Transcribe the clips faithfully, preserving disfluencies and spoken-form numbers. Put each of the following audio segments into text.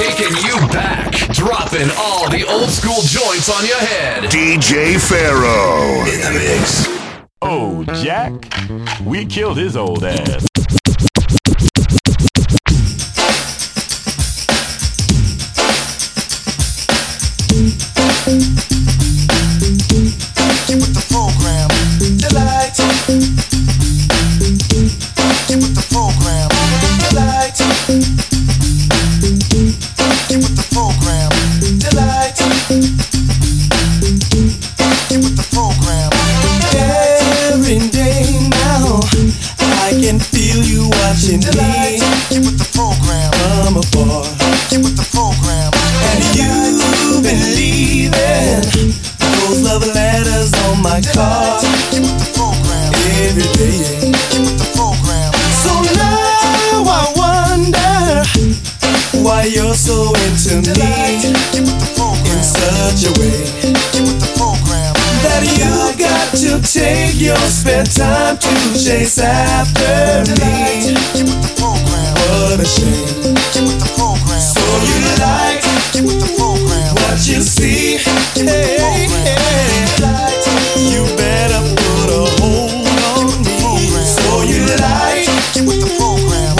taking you back, dropping all the old school joints on your head. D J Pharaoh in the mix. Oh, Jack, we killed his old ass. Time to chase after me. What a shame. So you like what you see? Hey, you better put a hold on me. So you like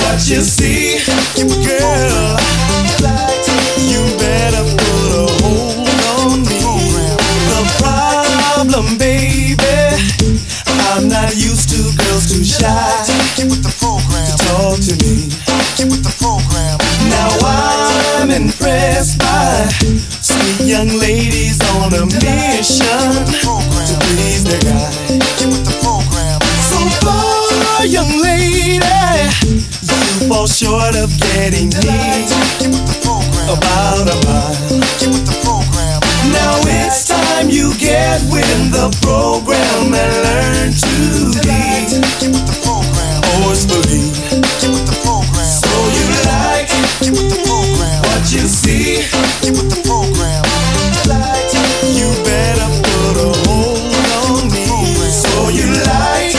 what you see, girl? You better put a hold on me. The problem, baby, I'm not used to girls too shy with the program to talk to me. With the program. Now I'm impressed by sweet young ladies on a mission to please their guy. So far, young lady, you fall short of getting me about a mile. Now it's time you get with the program and learn to be forcefully. So you like what you see? You better put a hold on me. So you like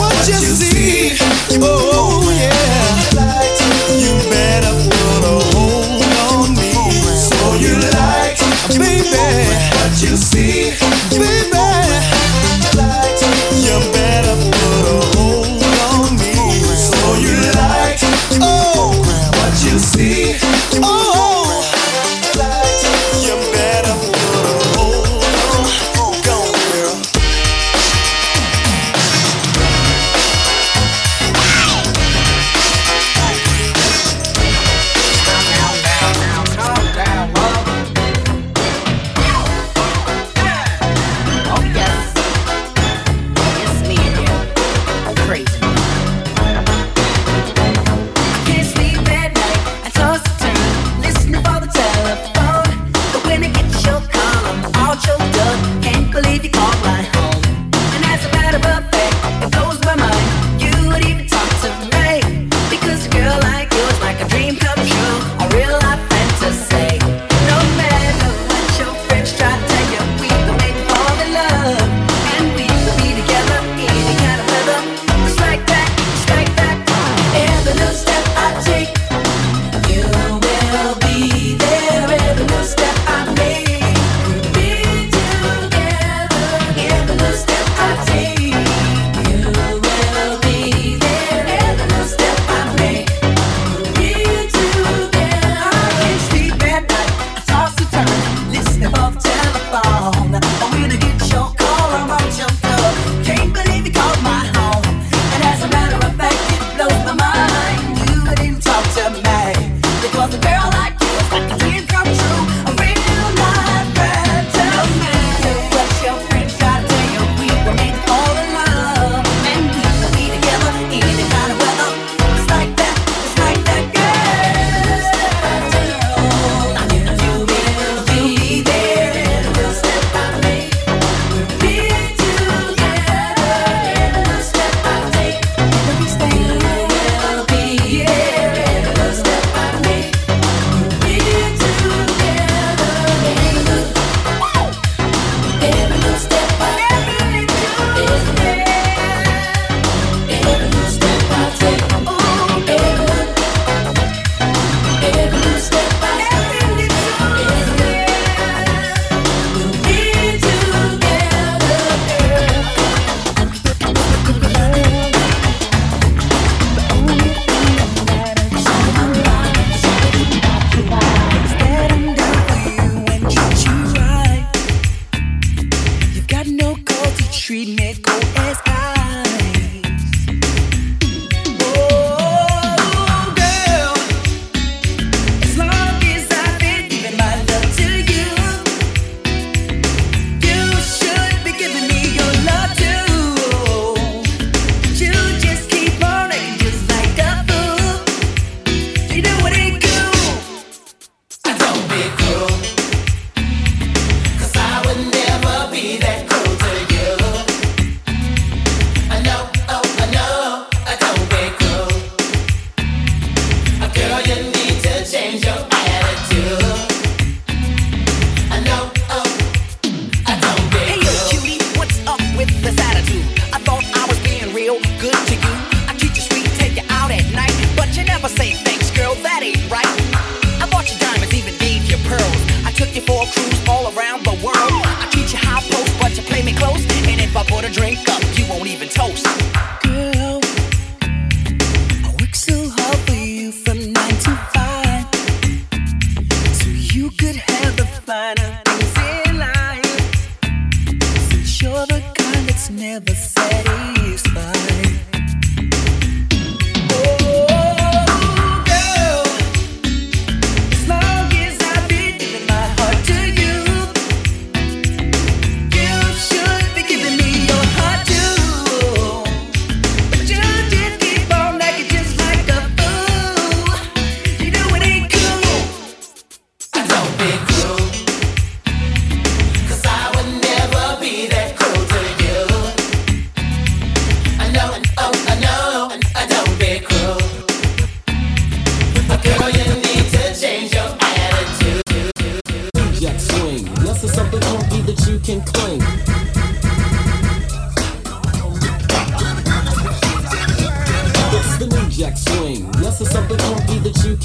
what you see? Oh yeah. You better put a hold on me. So you like, baby, what you see, baby, you better put a hold on me.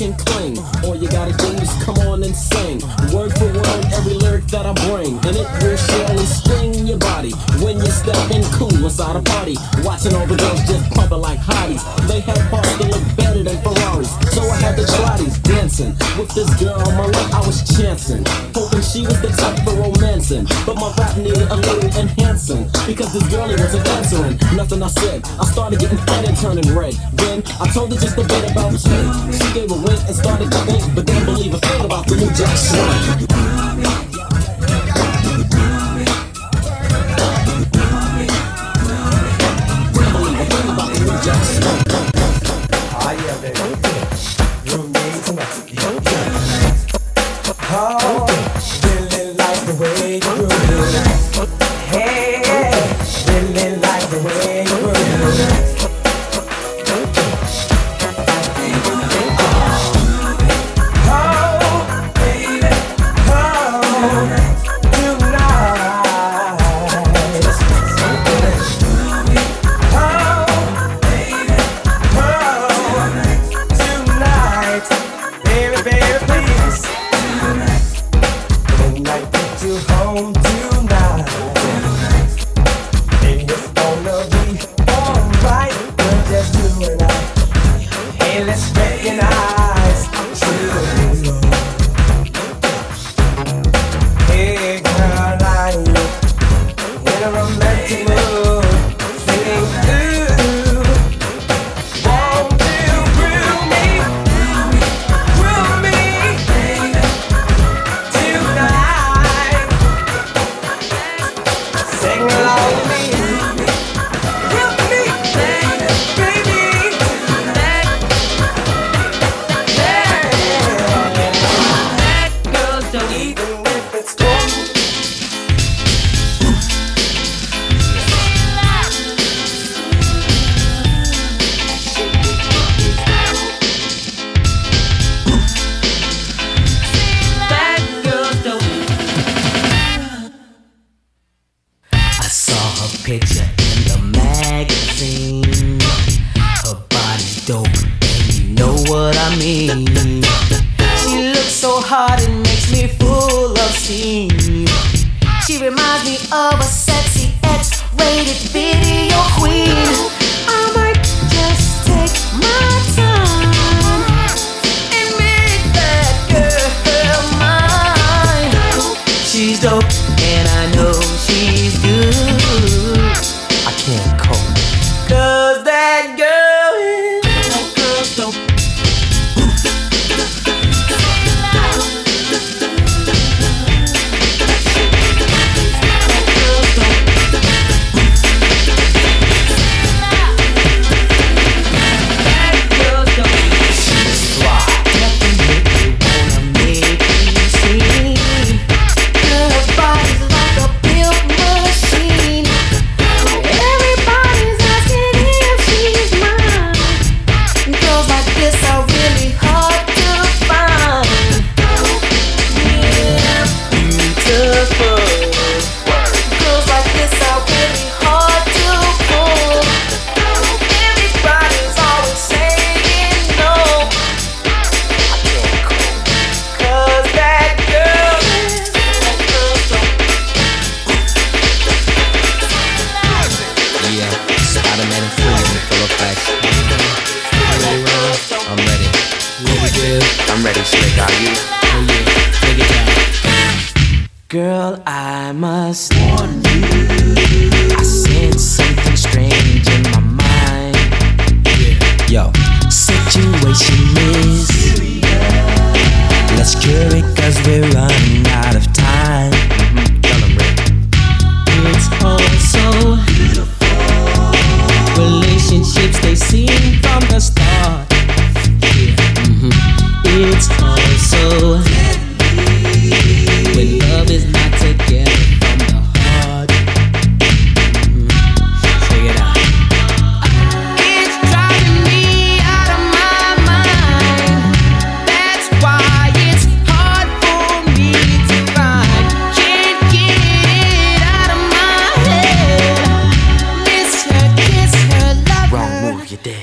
can cling. All you gotta do is come on and sing, word for word, every lyric that I bring. And it will surely sting your body when you're stepping cool inside a party, watching all the girls just pumping like hotties. They had parts that look better than Ferraris, so I had to try these. Dancing with this girl on my lap, I was chancing, hoping she was the type for romancing. But my rap needed a little enhancing, because this girl wasn't answering nothing I said. I started getting fat and turning red. Then I told her just a bit about me. She gave a wink and started to think, but didn't believe a thing about the new Jack Swing.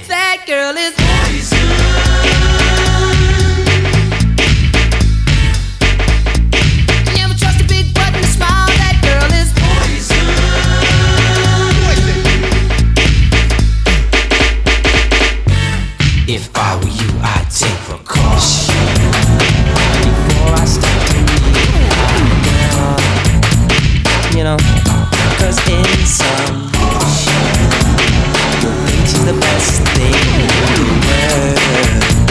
That girl is I with you, I take precaution. Before I start taking it down, you know, cause in some revenge is the best thing in the world.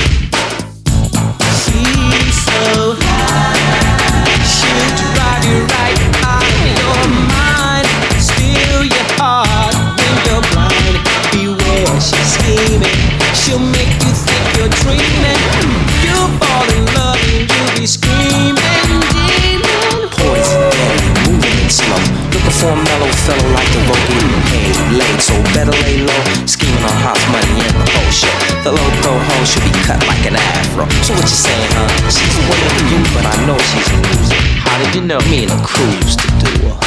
She's so high, she'll drive you right out of your mind, steal your heart when you're blind. Beware, she's scheming, she'll make you think you're dreaming. You'll fall in love and you'll be screaming, demon. Poison, deadly, moving in slow. Looking for a mellow fellow like the road paid late, so better lay low. Scheming on hot money and the whole shit. The low pro hoe should be cut like an afro. So what you saying, huh? She's a winner to you, but I know she's a loser. How did you know? Me and a crew used to do her.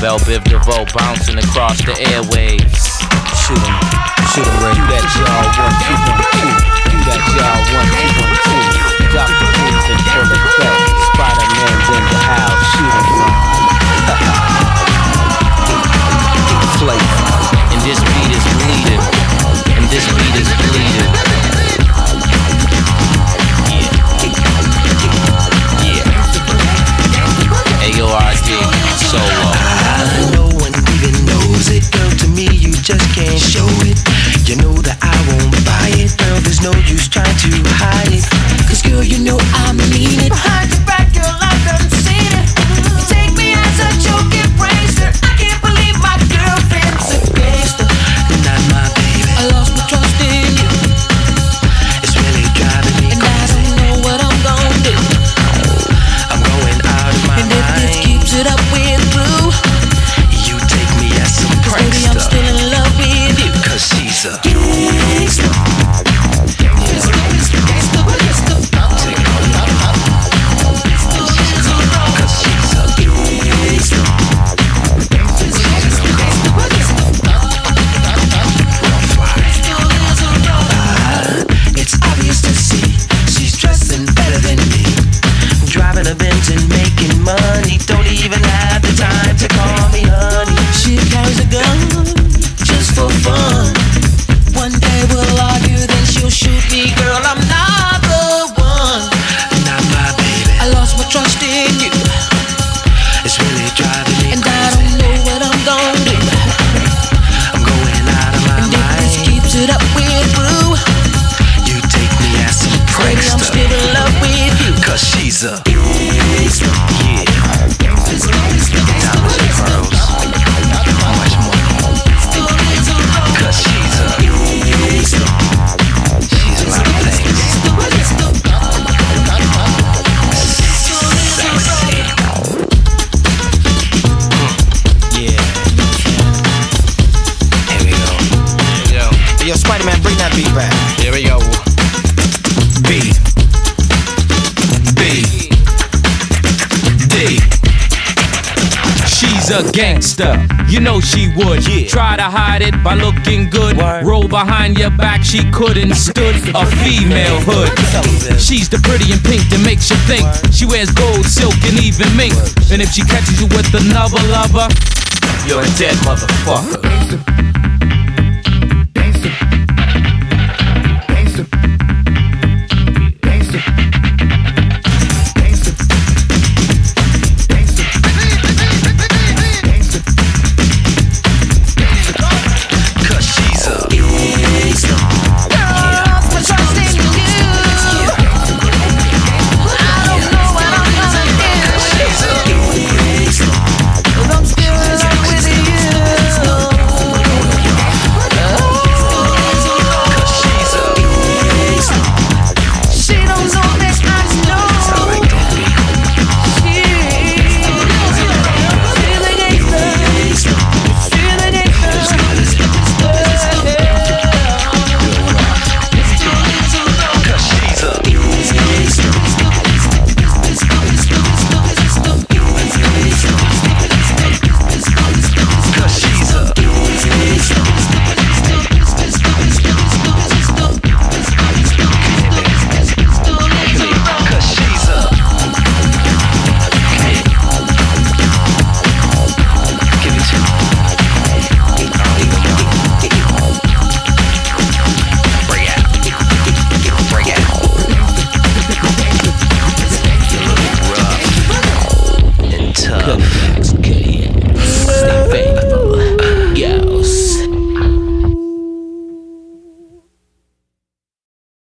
Bell Biv DeVoe bouncing across the airwaves. just can't show it. You know that I won't buy it. Girl, there's no use trying to hide it, cause girl, you know I mean it. Behind your back, girl, I've done seen it. You take me as a joking prankster. I can't believe my girlfriend's a gangster. Not my baby, I lost my trust in you. It's really driving me and crazy, and I don't know what I'm gonna do. I'm going out of my and mind. And if this keeps it up, we're through. You take me as some prankster. Baby, I'm still in love with you, cause she's a gangster. Gangster, you know she would, yeah. Try to hide it by looking good. Word. Roll behind your back, she couldn't stood a female hood. She's the pretty and pink that makes you think. Word. She wears gold, silk, and even mink. Word. And if she catches you with another lover, you're a dead motherfucker.